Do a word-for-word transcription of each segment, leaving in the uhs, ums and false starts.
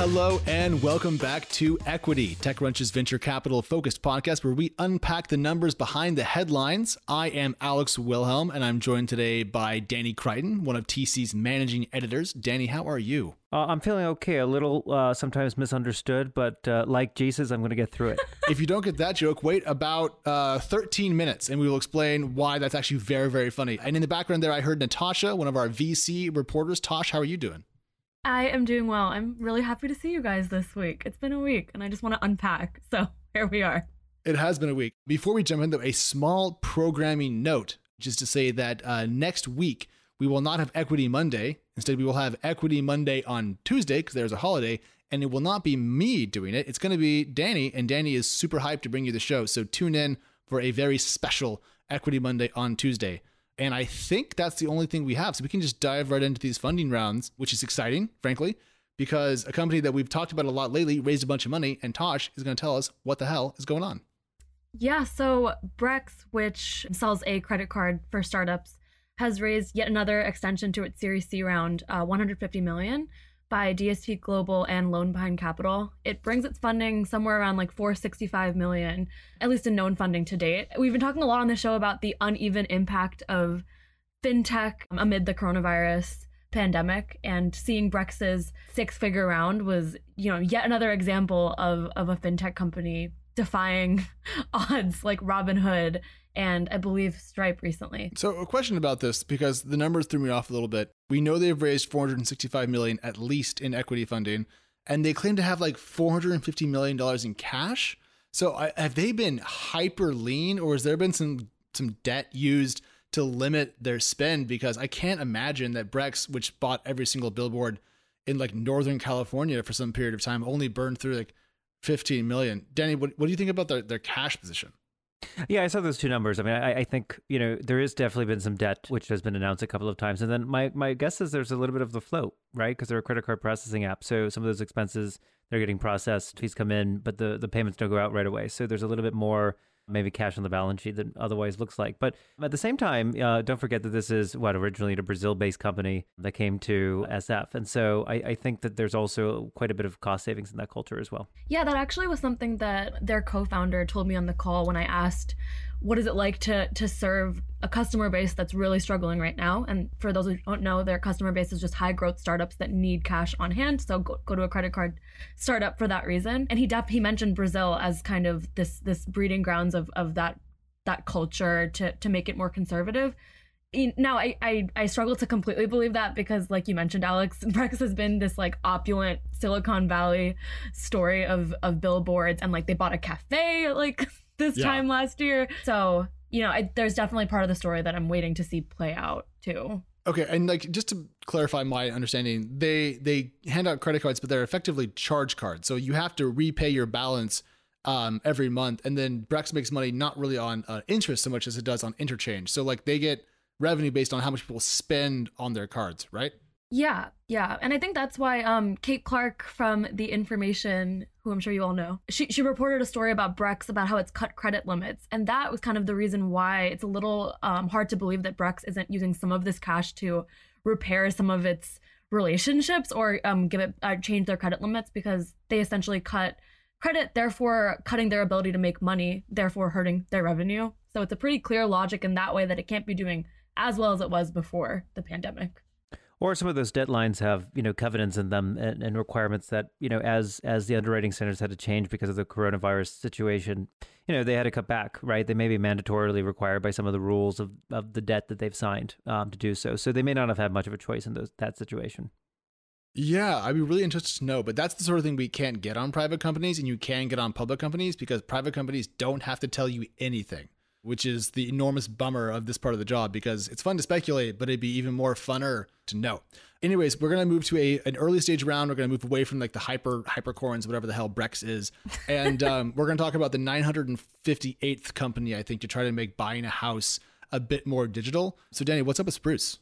Hello and welcome back to Equity, TechCrunch's venture capital focused podcast where we unpack the numbers behind the headlines. I am Alex Wilhelm and I'm joined today by Danny Crichton, one of T C's managing editors. Danny, how are you? Uh, I'm feeling okay, a little uh, sometimes misunderstood, but uh, like Jesus, I'm going to get through it. If you don't get that joke, wait about uh, thirteen minutes and we will explain why that's actually very, very funny. And in the background there, I heard Natasha, one of our V C reporters. Tosh, how are you doing? I am doing well. I'm really happy to see you guys this week. It's been a week and I just want to unpack. So here we are. It has been a week. Before we jump in though, a small programming note, just to say that uh, next week we will not have Equity Monday. Instead, we will have Equity Monday on Tuesday because there's a holiday and it will not be me doing it. It's going to be Danny, and Danny is super hyped to bring you the show. So tune in for a very special Equity Monday on Tuesday. And I think that's the only thing we have. So we can just dive right into these funding rounds, which is exciting, frankly, because a company that we've talked about a lot lately raised a bunch of money, and Tosh is going to tell us what the hell is going on. Yeah, so Brex, which sells a credit card for startups, has raised yet another extension to its Series C round, uh, one hundred fifty million dollars by D S T Global and Lone Pine Capital. It brings its funding somewhere around like four hundred sixty-five million dollars, at least in known funding to date. We've been talking a lot on the show about the uneven impact of fintech amid the coronavirus pandemic, and seeing Brex's six-figure round was, you know, yet another example of, of a fintech company defying odds like Robinhood and I believe Stripe recently. So a question about this, because the numbers threw me off a little bit. We know they've raised four hundred sixty-five million dollars at least in equity funding, and they claim to have like four hundred fifty million dollars in cash. So I, have they been hyper lean, or has there been some some debt used to limit their spend? Because I can't imagine that Brex, which bought every single billboard in like Northern California for some period of time, only burned through like fifteen million. Danny, what, what do you think about their, their cash position? Yeah, I saw those two numbers. I mean, I, I think, you know, there has definitely been some debt, which has been announced a couple of times. And then my, my guess is there's a little bit of the float, right? Because they're a credit card processing app. So some of those expenses, they're getting processed, fees come in, but the, the payments don't go out right away. So there's a little bit more maybe cash on the balance sheet than otherwise looks like. But at the same time, uh, don't forget that this is what originally a Brazil-based company that came to S F. And so I, I think that there's also quite a bit of cost savings in that culture as well. Yeah, that actually was something that their co-founder told me on the call when I asked, what is it like to to serve a customer base that's really struggling right now? And for those who don't know, their customer base is just high growth startups that need cash on hand. So go, go to a credit card startup for that reason. And he def- he mentioned Brazil as kind of this this breeding grounds of of that that culture to to make it more conservative. Now, I, I, I struggle to completely believe that because, like you mentioned, Alex, Brex has been this like opulent Silicon Valley story of of billboards, and like they bought a cafe like this yeah. time last year. So, you know, I, there's definitely part of the story that I'm waiting to see play out too. Okay. And like, just to clarify my understanding, they, they hand out credit cards, but they're effectively charge cards. So you have to repay your balance um, every month. And then Brex makes money, not really on uh, interest so much as it does on interchange. So like they get revenue based on how much people spend on their cards, right? Yeah. Yeah. And I think that's why um, Kate Clark from The Information, who I'm sure you all know, she she reported a story about Brex about how it's cut credit limits. And that was kind of the reason why it's a little um, hard to believe that Brex isn't using some of this cash to repair some of its relationships or um, give it uh, change their credit limits, because they essentially cut credit, therefore cutting their ability to make money, therefore hurting their revenue. So it's a pretty clear logic in that way that it can't be doing as well as it was before the pandemic. Or some of those deadlines have, you know, covenants in them and, and requirements that, you know, as as the underwriting standards had to change because of the coronavirus situation, you know, they had to cut back, right? They may be mandatorily required by some of the rules of, of the debt that they've signed um, to do so. So they may not have had much of a choice in those that situation. Yeah, I'd be really interested to know, but that's the sort of thing we can't get on private companies and you can get on public companies, because private companies don't have to tell you anything, which is the enormous bummer of this part of the job, because it's fun to speculate, but it'd be even more funner to know. Anyways, we're going to move to a an early stage round. We're going to move away from like the hyper hypercorns, whatever the hell Brex is. And um, we're going to talk about the nine hundred fifty-eighth company, I think, to try to make buying a house a bit more digital. So Danny, what's up with Spruce?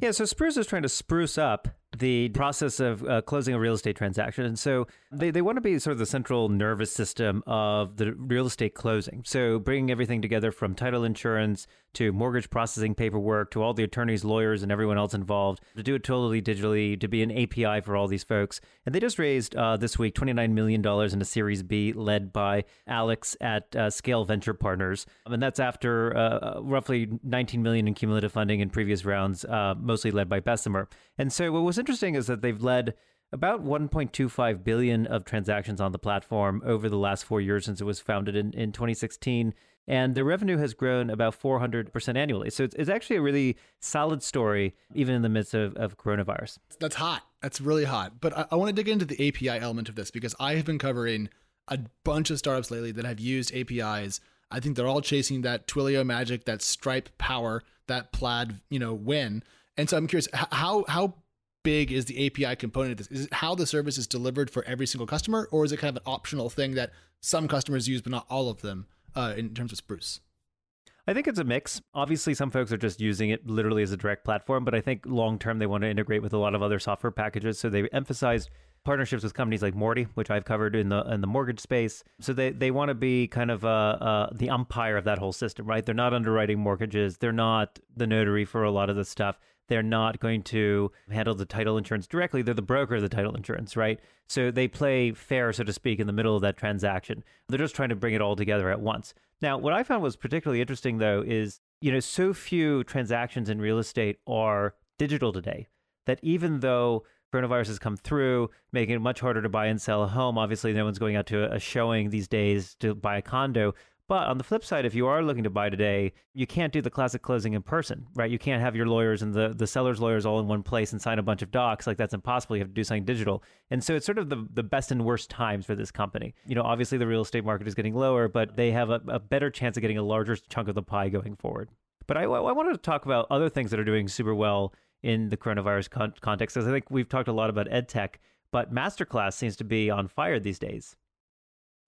Yeah, so Spruce is trying to spruce up the process of uh, closing a real estate transaction. And so they, they want to be sort of the central nervous system of the real estate closing. So bringing everything together from title insurance to mortgage processing paperwork to all the attorneys, lawyers, and everyone else involved, to do it totally digitally, to be an A P I for all these folks. And they just raised uh, this week twenty-nine million dollars in a Series B led by Alex at uh, Scale Venture Partners. Um, and that's after uh, roughly nineteen million dollars in cumulative funding in previous rounds, uh, mostly led by Bessemer. And so what was interesting is that they've led about one point two five billion of transactions on the platform over the last four years since it was founded in, in twenty sixteen. And the revenue has grown about four hundred percent annually. So it's, it's actually a really solid story, even in the midst of, of coronavirus. That's hot. That's really hot. But I, I want to dig into the A P I element of this, because I have been covering a bunch of startups lately that have used A P Is. I think they're all chasing that Twilio magic, that Stripe power, that Plaid, you know, win. And so I'm curious, how how big is the A P I component of this? Is it how the service is delivered for every single customer, or is it kind of an optional thing that some customers use but not all of them uh, in terms of Spruce? I think it's a mix. Obviously, some folks are just using it literally as a direct platform, but I think long-term they want to integrate with a lot of other software packages. So they emphasized partnerships with companies like Morty, which I've covered in the in the mortgage space. So they, they want to be kind of uh, uh, the umpire of that whole system, right? They're not underwriting mortgages. They're not the notary for a lot of this stuff. They're not going to handle the title insurance directly. They're the broker of the title insurance, right? So they play fair, so to speak, in the middle of that transaction. They're just trying to bring it all together at once. Now, what I found was particularly interesting, though, is, you know, so few transactions in real estate are digital today that even though coronavirus has come through, making it much harder to buy and sell a home, obviously no one's going out to a showing these days to buy a condo. But on the flip side, if you are looking to buy today, you can't do the classic closing in person, right? You can't have your lawyers and the, the seller's lawyers all in one place and sign a bunch of docs. Like, that's impossible. You have to do something digital. And so it's sort of the, the best and worst times for this company. You know, obviously the real estate market is getting lower, but they have a, a better chance of getting a larger chunk of the pie going forward. But I, I wanted to talk about other things that are doing super well in the coronavirus con- context, because I think we've talked a lot about edtech, but MasterClass seems to be on fire these days.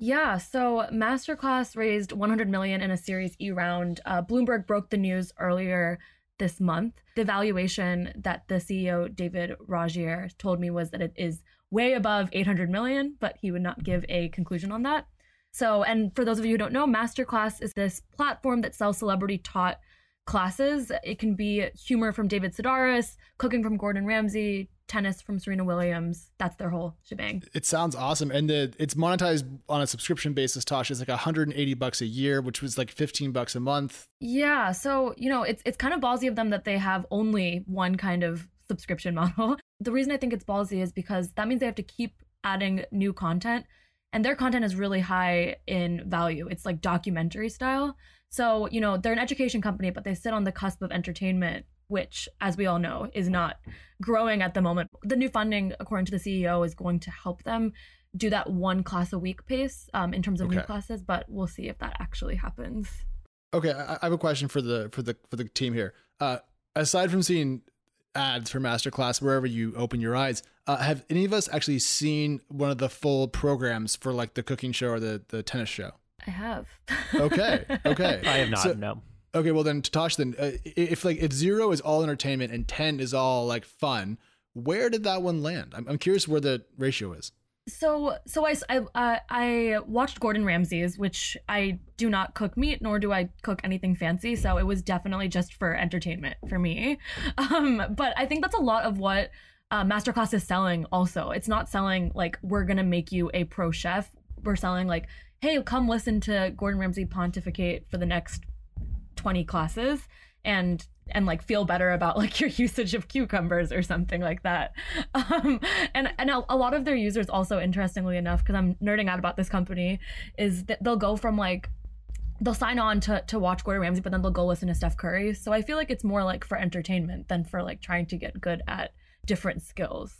Yeah, so MasterClass raised one hundred million dollars in a Series E round. Uh, Bloomberg broke the news earlier this month. The valuation that the C E O, David Rogier, told me was that it is way above eight hundred million dollars, but he would not give a conclusion on that. So, and for those of you who don't know, MasterClass is this platform that sells celebrity-taught classes. It can be humor from David Sedaris, cooking from Gordon Ramsay, tennis from Serena Williams. That's their whole shebang. It sounds awesome. And the, it's monetized on a subscription basis, Tasha. It's like one hundred eighty bucks a year, which was like fifteen bucks a month. Yeah. So, you know, it's it's kind of ballsy of them that they have only one kind of subscription model. The reason I think it's ballsy is because that means they have to keep adding new content, and their content is really high in value. It's like documentary style. So, you know, they're an education company, but they sit on the cusp of entertainment, which, as we all know, is not growing at the moment. The new funding, according to the C E O, is going to help them do that one class a week pace um, in terms of okay. new classes, but we'll see if that actually happens. Okay, I have a question for the for the for the team here. Uh, aside from seeing ads for MasterClass wherever you open your eyes, uh, have any of us actually seen one of the full programs for like the cooking show or the the tennis show? I have. okay, okay. I have not. So, no. Okay, well then, Tasha, then uh, if like if zero is all entertainment and ten is all like fun, where did that one land? I'm I'm curious where the ratio is. So so I I, uh, I watched Gordon Ramsay's, which I do not cook meat nor do I cook anything fancy, so it was definitely just for entertainment for me. Um, but I think that's a lot of what uh, MasterClass is selling. Also, it's not selling like we're gonna make you a pro chef. We're selling like, hey, come listen to Gordon Ramsay pontificate for the next twenty classes and and like feel better about like your usage of cucumbers or something like that. Um, and and a, a lot of their users also, interestingly enough, because I'm nerding out about this company, is that they'll go from like, they'll sign on to, to watch Gordon Ramsay, but then they'll go listen to Steph Curry. So I feel like it's more like for entertainment than for like trying to get good at different skills.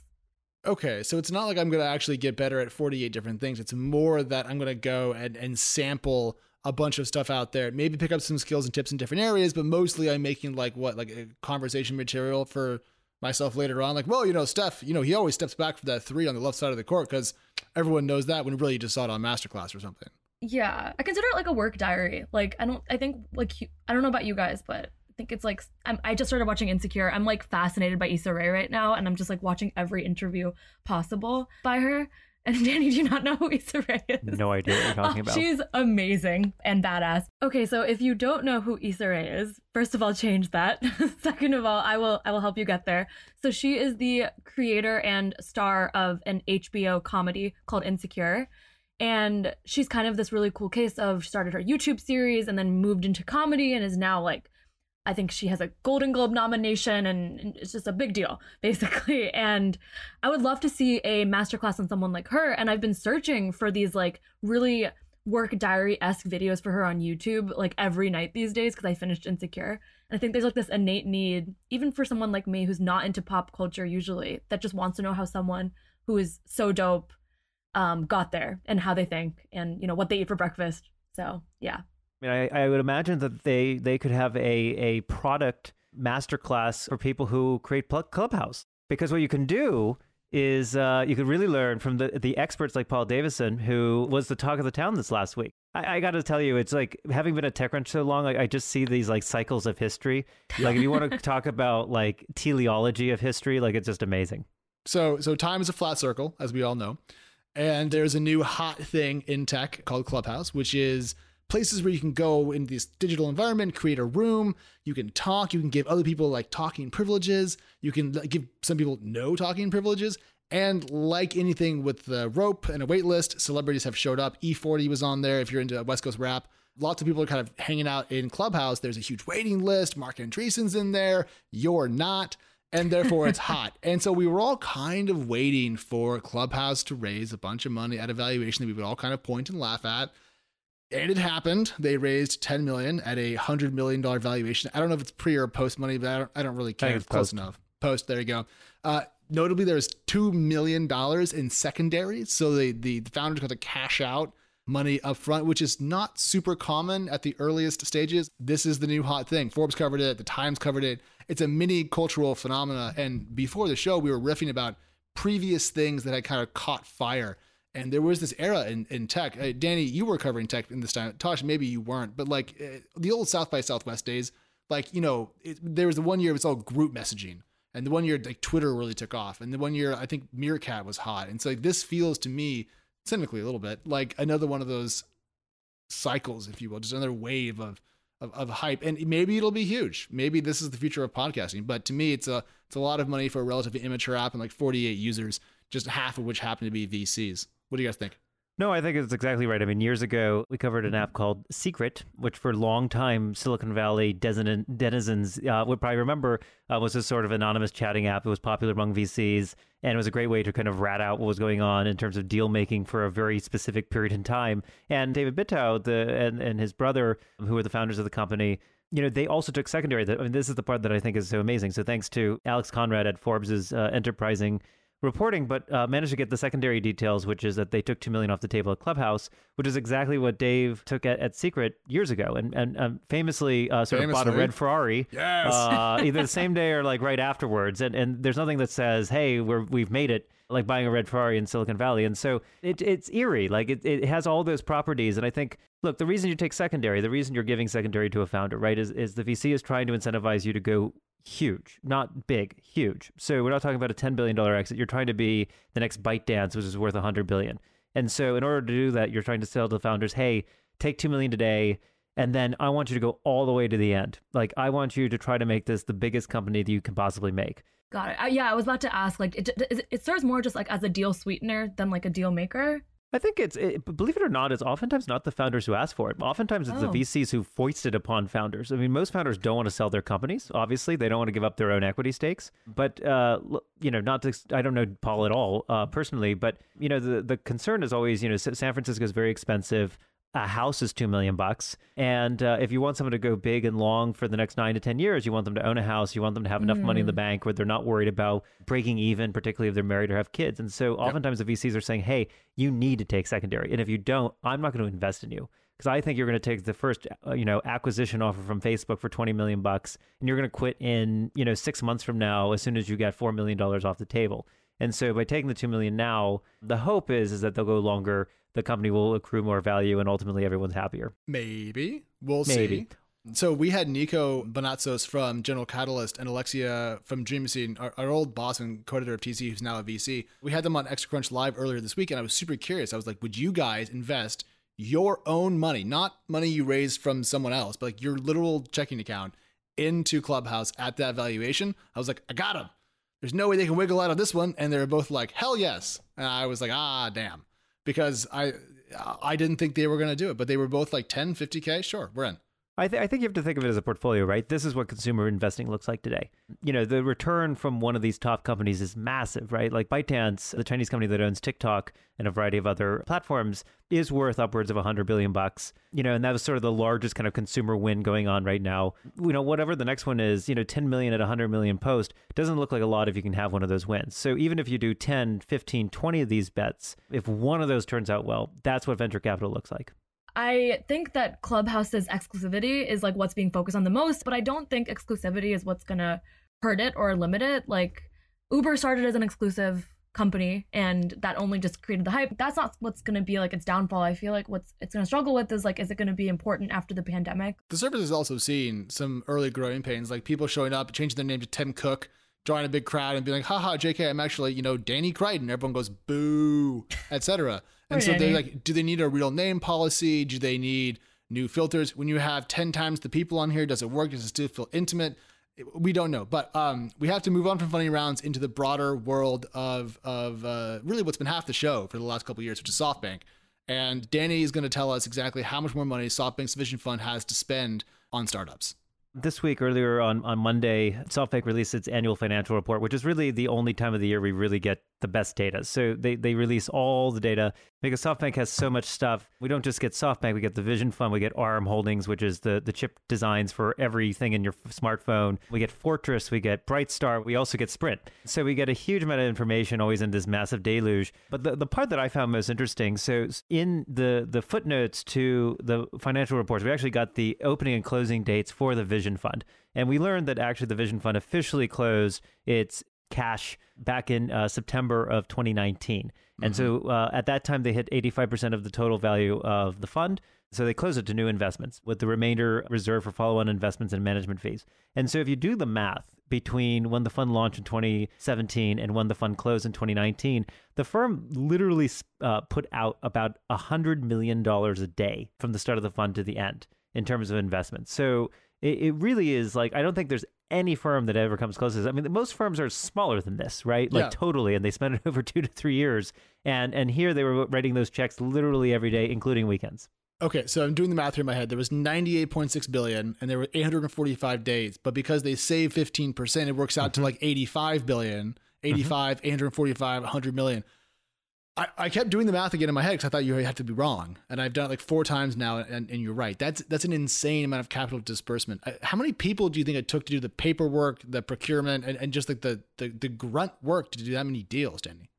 Okay, so it's not like I'm going to actually get better at forty-eight different things. It's more that I'm going to go and, and sample a bunch of stuff out there, maybe pick up some skills and tips in different areas, but mostly I'm making like what, like a conversation material for myself later on. Like, well, you know, Steph, you know, he always steps back for that three on the left side of the court because everyone knows that, when really you just saw it on MasterClass or something. Yeah, I consider it like a work diary. Like, I don't, I think like, I don't know about you guys, but I think it's like, I'm, I just started watching Insecure. I'm like fascinated by Issa Rae right now. And I'm just like watching every interview possible by her. And Danny, do you not know who Issa Rae is? No idea what you're talking about. She's amazing and badass. Okay, so if you don't know who Issa Rae is, first of all, change that. Second of all, I will I will help you get there. So she is the creator and star of an H B O comedy called Insecure. And she's kind of this really cool case of, she started her YouTube series and then moved into comedy and is now like, I think she has a Golden Globe nomination, and it's just a big deal, basically. And I would love to see a masterclass on someone like her. And I've been searching for these like really work diary-esque videos for her on YouTube like every night these days, because I finished Insecure. And I think there's like this innate need, even for someone like me who's not into pop culture usually, that just wants to know how someone who is so dope um, got there and how they think and, you know, what they eat for breakfast. So, yeah. I mean, I, I would imagine that they, they could have a, a product masterclass for people who create Clubhouse. Because what you can do is uh, you could really learn from the, the experts like Paul Davison, who was the talk of the town this last week. I, I got to tell you, it's like, having been at TechCrunch so long, I, I just see these like cycles of history. Like if you want to talk about like teleology of history, like it's just amazing. So so time is a flat circle, as we all know. And there's a new hot thing in tech called Clubhouse, which is places where you can go in this digital environment, create a room, you can talk, you can give other people like talking privileges, you can give some people no talking privileges, and like anything with the rope and a wait list, celebrities have showed up. E forty was on there if you're into West Coast rap. Lots of people are kind of hanging out in Clubhouse. There's a huge waiting list. Mark Andreessen's in there. You're not. And therefore it's hot. And so we were all kind of waiting for Clubhouse to raise a bunch of money at a valuation that we would all kind of point and laugh at. And it happened. They raised ten million dollars at a one hundred million dollars valuation. I don't know if it's pre or post money, but I don't, I don't really care. It's close enough. Post, there you go. Uh, notably, there was two million dollars in secondaries. So the, the, the founders got to cash out money up front, which is not super common at the earliest stages. This is the new hot thing. Forbes covered it. The Times covered it. It's a mini cultural phenomena. And before the show, we were riffing about previous things that had kind of caught fire. And there was this era in, in tech. Uh, Danny, you were covering tech in this time. Tosh, maybe you weren't. But like uh, the old South by Southwest days, like, you know, it, there was the one year it was all group messaging. And the one year like Twitter really took off. And the one year I think Meerkat was hot. And so like, this feels to me, cynically a little bit, like another one of those cycles, if you will, just another wave of, of, of hype. And maybe it'll be huge. Maybe this is the future of podcasting. But to me, it's a, it's a lot of money for a relatively immature app and like forty-eight users, just half of which happen to be V Cs. What do you guys think? No, I think it's exactly right. I mean, years ago, we covered an app called Secret, which for a long time, Silicon Valley denizens uh, would probably remember uh, was this sort of anonymous chatting app. It was popular among V Cs, and it was a great way to kind of rat out what was going on in terms of deal making for a very specific period in time. And David Bitow the, and, and his brother, who were the founders of the company, you know, they also took secondary. I mean, this is the part that I think is so amazing. So thanks to Alex Conrad at Forbes' uh, enterprising reporting, but uh, managed to get the secondary details, which is that they took two million dollars off the table at Clubhouse, which is exactly what Dave took at, at Secret years ago, and and um, famously uh, sort famously. of bought a red Ferrari, yes. uh, either the same day or like right afterwards. And and there's nothing that says, hey, we're, we've made it, like buying a red Ferrari in Silicon Valley. And so it, it's eerie, like it, it has all those properties. And I think, look, the reason you take secondary, the reason you're giving secondary to a founder, right, is, is the V C is trying to incentivize you to go huge, not big, huge. So we're not talking about a ten billion dollars exit. You're trying to be the next ByteDance, which is worth one hundred billion dollars. And so in order to do that, you're trying to sell to the founders, hey, take two million dollars today, and then I want you to go all the way to the end. Like, I want you to try to make this the biggest company that you can possibly make. Got it. I, yeah, I was about to ask, like, it, it, it serves more just like as a deal sweetener than like a deal maker. I think it's, it, believe it or not, it's oftentimes not the founders who ask for it. Oftentimes it's oh. the V Cs who foist it upon founders. I mean, most founders don't want to sell their companies. Obviously, they don't want to give up their own equity stakes. But, uh, you know, not to, I don't know Paul at all uh, personally, but, you know, the, the concern is always, you know, San Francisco is very expensive. A house is two million bucks. And uh, if you want someone to go big and long for the next nine to ten years, you want them to own a house. You want them to have enough mm. money in the bank where they're not worried about breaking even, particularly if they're married or have kids. And so oftentimes yep. the V Cs are saying, hey, you need to take secondary. And if you don't, I'm not going to invest in you, because I think you're going to take the first uh, you know, acquisition offer from Facebook for twenty million bucks. And you're going to quit in, you know, six months from now, as soon as you get four million dollars off the table. And so by taking the two million dollars now, the hope is, is that they'll go longer, the company will accrue more value, and ultimately everyone's happier. Maybe. We'll Maybe. see. So we had Nico Bonatzos from General Catalyst and Alexia from Dream Machine, our, our old boss and co-editor of T C, who's now a V C. We had them on TechCrunch Live earlier this week, and I was super curious. I was like, would you guys invest your own money, not money you raised from someone else, but like your literal checking account into Clubhouse at that valuation? I was like, I got them. There's no way they can wiggle out of this one. And they were both like, hell yes. And I was like, ah, damn. Because I I didn't think they were going to do it, but they were both like ten, fifty K. Sure, we're in. I, th- I think you have to think of it as a portfolio, right? This is what consumer investing looks like today. You know, the return from one of these top companies is massive, right? Like ByteDance, the Chinese company that owns TikTok and a variety of other platforms, is worth upwards of one hundred billion bucks. You know, and that was sort of the largest kind of consumer win going on right now. You know, whatever the next one is, you know, ten million at one hundred million post doesn't look like a lot if you can have one of those wins. So even if you do ten, fifteen, twenty of these bets, if one of those turns out well, that's what venture capital looks like. I think that Clubhouse's exclusivity is like what's being focused on the most, but I don't think exclusivity is what's going to hurt it or limit it. Like Uber started as an exclusive company and that only just created the hype. That's not what's going to be like its downfall. I feel like what's it's going to struggle with is like, is it going to be important after the pandemic? The service has also seen some early growing pains, like people showing up, changing their name to Tim Cook, drawing a big crowd and being like, haha, J K, I'm actually, you know, Danny Crichton. Everyone goes, boo, et cetera. And so they're like, do they need a real name policy? Do they need new filters? When you have ten times the people on here, does it work? Does it still feel intimate? We don't know. But um, we have to move on from funny rounds into the broader world of, of uh, really what's been half the show for the last couple of years, which is SoftBank. And Danny is going to tell us exactly how much more money SoftBank's Vision Fund has to spend on startups. This week, earlier on, on Monday, SoftBank released its annual financial report, which is really the only time of the year we really get the best data. So they, they release all the data because SoftBank has so much stuff. We don't just get SoftBank, we get the Vision Fund, we get ARM Holdings, which is the, the chip designs for everything in your smartphone. We get Fortress, we get Brightstar, we also get Sprint. So we get a huge amount of information always in this massive deluge. But the, the part that I found most interesting, so in the, the footnotes to the financial reports, we actually got the opening and closing dates for the Vision Vision Fund. And we learned that actually the Vision Fund officially closed its cash back in uh, September of twenty nineteen. And mm-hmm. so uh, at that time, they hit eighty-five percent of the total value of the fund. So they closed it to new investments with the remainder reserved for follow-on investments and management fees. And so if you do the math between when the fund launched in twenty seventeen and when the fund closed in twenty nineteen, the firm literally uh, put out about one hundred million dollars a day from the start of the fund to the end in terms of investments. So it really is like, I don't think there's any firm that ever comes close to this. I mean, most firms are smaller than this, right? Like yeah. Totally. And they spend it over two to three years. And and here they were writing those checks literally every day, including weekends. Okay. So I'm doing the math here in my head. There was ninety-eight point six billion and there were eight hundred forty-five days, but because they save fifteen percent, it works out mm-hmm. to like eighty-five billion, eighty-five, mm-hmm. eight hundred forty-five, one hundred million. I, I kept doing the math again in my head because I thought you had to be wrong. And I've done it like four times now, and, and you're right. That's that's an insane amount of capital disbursement. I, how many people do you think it took to do the paperwork, the procurement, and, and just like the, the, the grunt work to do that many deals, Danny?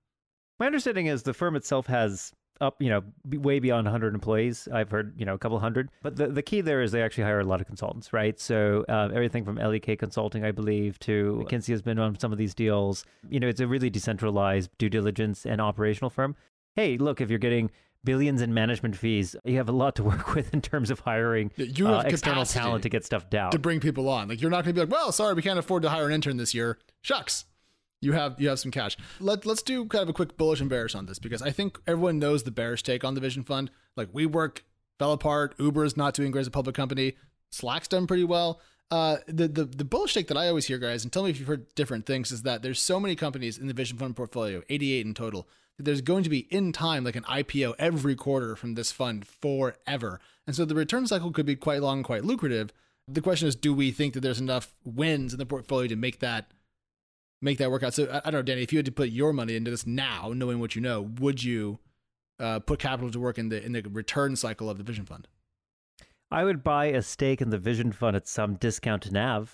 My understanding is the firm itself has up, you know, way beyond one hundred employees. I've heard, you know, a couple hundred. But the, the key there is they actually hire a lot of consultants, right? So uh, everything from L E K Consulting, I believe, to McKinsey has been on some of these deals. You know, it's a really decentralized due diligence and operational firm. Hey, look, if you're getting billions in management fees, you have a lot to work with in terms of hiring you have uh, external talent to get stuff down. To bring people on. Like, you're not going to be like, well, sorry, we can't afford to hire an intern this year. Shucks. You have you have some cash. Let, let's do kind of a quick bullish and bearish on this, because I think everyone knows the bearish take on the Vision Fund. Like WeWork fell apart. Uber is not doing great as a public company. Slack's done pretty well. Uh, the, the, the bullish take that I always hear, guys, and tell me if you've heard different things, is that there's so many companies in the Vision Fund portfolio, eighty-eight in total, that there's going to be in time like an I P O every quarter from this fund forever. And so the return cycle could be quite long, quite lucrative. The question is, do we think that there's enough wins in the portfolio to make that make that work out? So I don't know, Danny, if you had to put your money into this now, knowing what you know, would you uh, put capital to work in the in the return cycle of the Vision Fund? I would buy a stake in the Vision Fund at some discount to N A V,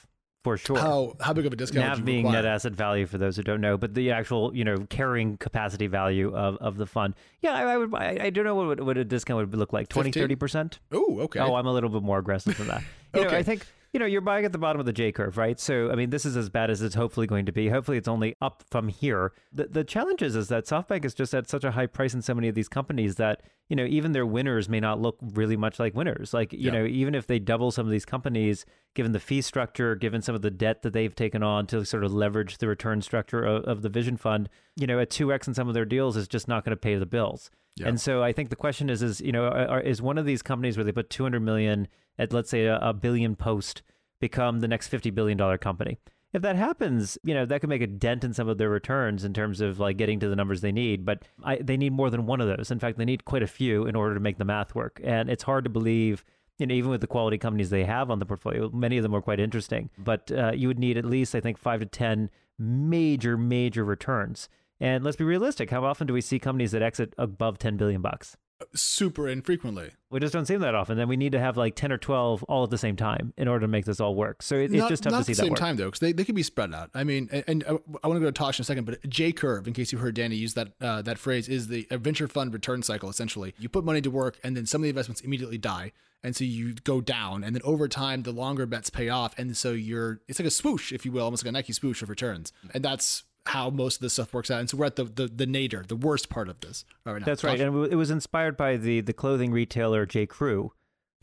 for sure. How how big of a discount? N A V being require? Net asset value, for those who don't know, but the actual, you know, carrying capacity value of, of the fund. Yeah, I, I would. I, I don't know what what a discount would look like. twenty, fifteen? thirty percent. Oh, okay. Oh, I'm a little bit more aggressive than that. You okay. know, I think you know, you're buying at the bottom of the J curve, right? So, I mean, this is as bad as it's hopefully going to be. Hopefully it's only up from here. The, the challenge is, is that SoftBank is just at such a high price in so many of these companies that, you know, even their winners may not look really much like winners. Like, you yeah. know, even if they double some of these companies, given the fee structure, given some of the debt that they've taken on to sort of leverage the return structure of, of the Vision Fund, you know, at two X in some of their deals is just not going to pay the bills. Yeah. And so I think the question is, is, you know, are, is one of these companies where they put two hundred million at, let's say, a, a billion post become the next fifty billion dollars company? If that happens, you know, that could make a dent in some of their returns in terms of like getting to the numbers they need. But I, they need more than one of those. In fact, they need quite a few in order to make the math work. And it's hard to believe, you know, even with the quality companies they have on the portfolio, many of them are quite interesting. But uh, you would need at least, I think, five to ten major, major returns. And let's be realistic. How often do we see companies that exit above ten billion bucks? Super infrequently. We just don't see them that often. Then we need to have like ten or twelve all at the same time in order to make this all work. So it, not, it's just tough to see that work. Not at the same time, though, because they, they can be spread out. I mean, and, and I, I want to go to Tosh in a second, but J-curve, in case you heard Danny use that uh, that phrase, is the venture fund return cycle, essentially. You put money to work, and then some of the investments immediately die. And so you go down, and then over time, the longer bets pay off. And so you're, it's like a swoosh, if you will, almost like a Nike swoosh of returns. And that's how most of this stuff works out. And so we're at the the, the nadir, the worst part of this right now. That's right. And it was inspired by the the clothing retailer J.Crew,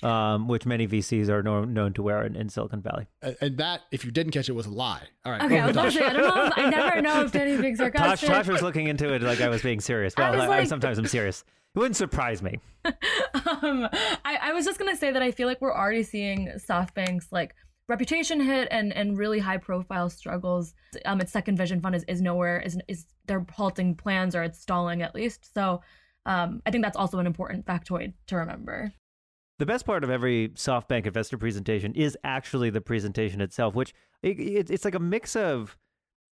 um, which many V Cs are known, known to wear in, in Silicon Valley. And, and that, if you didn't catch it, was a lie. All right. Okay, I was actually, I don't know. If, I never know if Danny's being sarcastic. Tosh, Tosh was looking into it like I was being serious. Well, I I, like... I, sometimes I'm serious. It wouldn't surprise me. um, I, I was just going to say that I feel like we're already seeing SoftBank's like reputation hit and and really high profile struggles. Um, its second vision fund is, is nowhere, is is they're halting plans, or it's stalling at least. So um, I think that's also an important factoid to remember. The best part of every SoftBank investor presentation is actually the presentation itself, which it, it, it's like a mix of,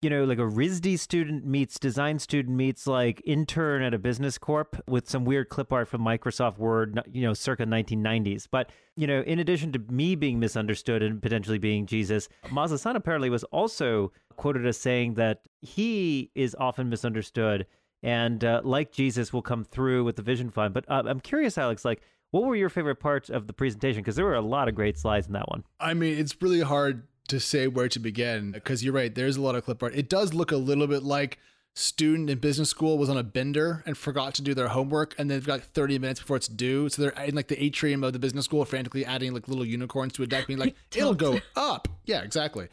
you know, like a RISD student meets design student meets like intern at a business corp with some weird clip art from Microsoft Word, you know, circa nineteen nineties. But, you know, in addition to me being misunderstood and potentially being Jesus, Mazasan apparently was also quoted as saying that he is often misunderstood and uh, like Jesus will come through with the Vision Fund. But uh, I'm curious, Alex, like, what were your favorite parts of the presentation? Because there were a lot of great slides in that one. I mean, it's really hard to say where to begin, because you're right, there's a lot of clip art. It does look a little bit like student in business school was on a bender and forgot to do their homework, and they've got thirty minutes before it's due, so they're in like the atrium of the business school frantically adding like little unicorns to a deck, being like it'll go up. Yeah, exactly.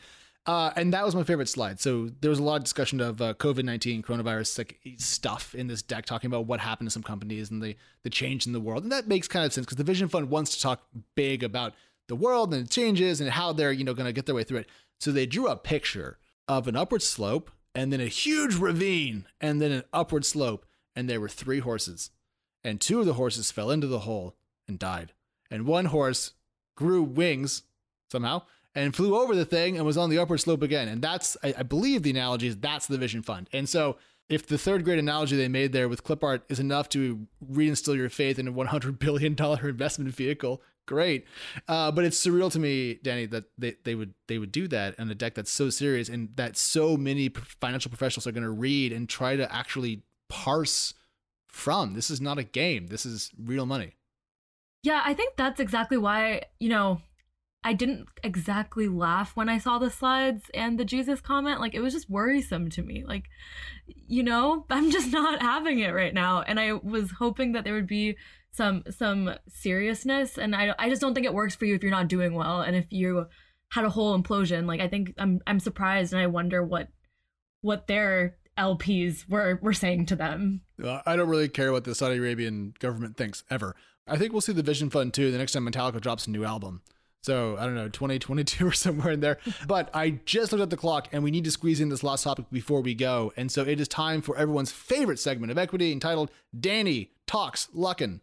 Uh, and that was my favorite slide. So there was a lot of discussion of uh, COVID nineteen, coronavirus like stuff in this deck, talking about what happened to some companies and the the change in the world. And that makes kind of sense, because the Vision Fund wants to talk big about the world and the changes and how they're, you know, going to get their way through it. So they drew a picture of an upward slope and then a huge ravine and then an upward slope. And there were three horses, and two of the horses fell into the hole and died. And one horse grew wings somehow and flew over the thing and was on the upward slope again. And that's, I, I believe the analogy is that's the Vision Fund. And so if the third grade analogy they made there with clip art is enough to reinstill your faith in a one hundred billion dollars investment vehicle, great. Uh, but it's surreal to me, Danny, that they, they would they would do that on a deck that's so serious and that so many financial professionals are going to read and try to actually parse from. This is not a game. This is real money. Yeah, I think that's exactly why, you know, I didn't exactly laugh when I saw the slides and the Jesus comment. Like, it was just worrisome to me. Like, you know, I'm just not having it right now. And I was hoping that there would be some some seriousness. And I, I just don't think it works for you if you're not doing well. And if you had a whole implosion, like, I think I'm I'm surprised. And I wonder what what their L Ps were, were saying to them. I don't really care what the Saudi Arabian government thinks ever. I think we'll see the Vision Fund, too, the next time Metallica drops a new album. So I don't know, twenty twenty-two or somewhere in there. But I just looked at the clock, and we need to squeeze in this last topic before we go. And so it is time for everyone's favorite segment of Equity, entitled Danny Talks Luckin.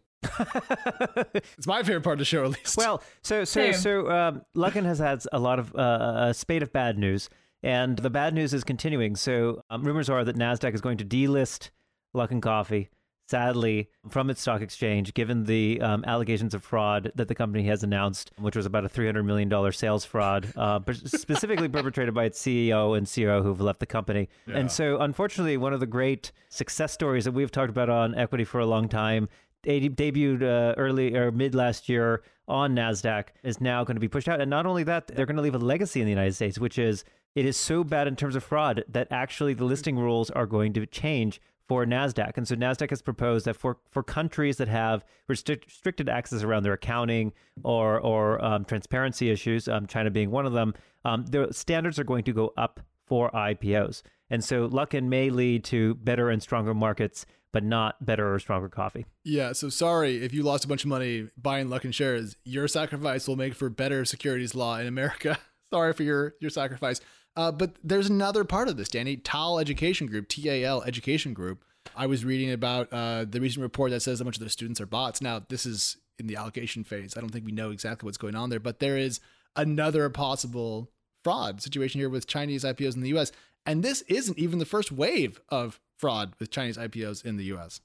It's my favorite part of the show, at least. Well, so so Same. so um, Luckin has had a lot of uh, a spate of bad news, and the bad news is continuing. So um, rumors are that NASDAQ is going to delist Luckin Coffee, sadly, from its stock exchange, given the um, allegations of fraud that the company has announced, which was about a three hundred million dollars sales fraud, uh, specifically perpetrated by its C E O and C O O who've left the company. Yeah. And so, unfortunately, one of the great success stories that we've talked about on Equity for a long time, it debuted uh, early or mid last year on NASDAQ is now going to be pushed out. And not only that, they're going to leave a legacy in the United States, which is it is so bad in terms of fraud that actually the listing rules are going to change for NASDAQ. And so NASDAQ has proposed that for, for countries that have restric- restricted access around their accounting or, or um, transparency issues, um, China being one of them, um, the standards are going to go up for I P Os. And so Luckin may lead to better and stronger markets, but not better or stronger coffee. Yeah, so sorry if you lost a bunch of money buying Luckin shares. Your sacrifice will make for better securities law in America. Sorry for your, your sacrifice. Uh, but there's another part of this, Danny. T A L Education Group, T A L Education Group. I was reading about uh, the recent report that says a bunch of their students are bots. Now, this is in the allocation phase. I don't think we know exactly what's going on there, but there is another possible fraud situation here with Chinese I P Os in the U S. And this isn't even the first wave of fraud with Chinese I P Os in the U S.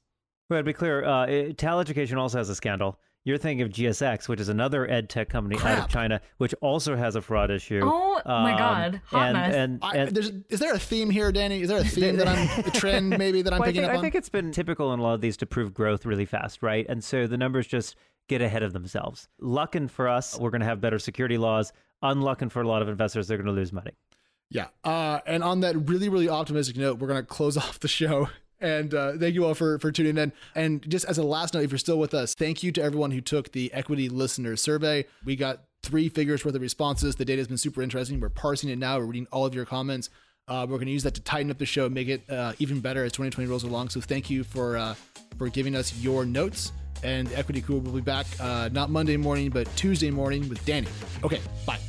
Well, to be clear, uh, T A L Education also has a scandal. You're thinking of G S X, which is another ed tech company Crap. out of China, which also has a fraud issue. Oh um, my God, hot and, mess. And, and, I, there's, is there a theme here, Danny? Is there a theme that I'm, a trend maybe that I'm well, picking I think, up on? I think it's been typical in a lot of these to prove growth really fast, right? And so the numbers just get ahead of themselves. Luckin for us, we're going to have better security laws. Unluckin for a lot of investors, they're going to lose money. Yeah. Uh, and on that really, really optimistic note, we're going to close off the show. And uh, thank you all for, for tuning in. And just as a last note, if you're still with us, thank you to everyone who took the Equity Listener Survey. We got three figures worth of responses. The data has been super interesting. We're parsing it now. We're reading all of your comments. Uh, we're going to use that to tighten up the show and make it uh, even better as twenty twenty rolls along. So thank you for uh, for giving us your notes. And Equity Crew will be back uh, not Monday morning, but Tuesday morning with Danny. Okay, bye.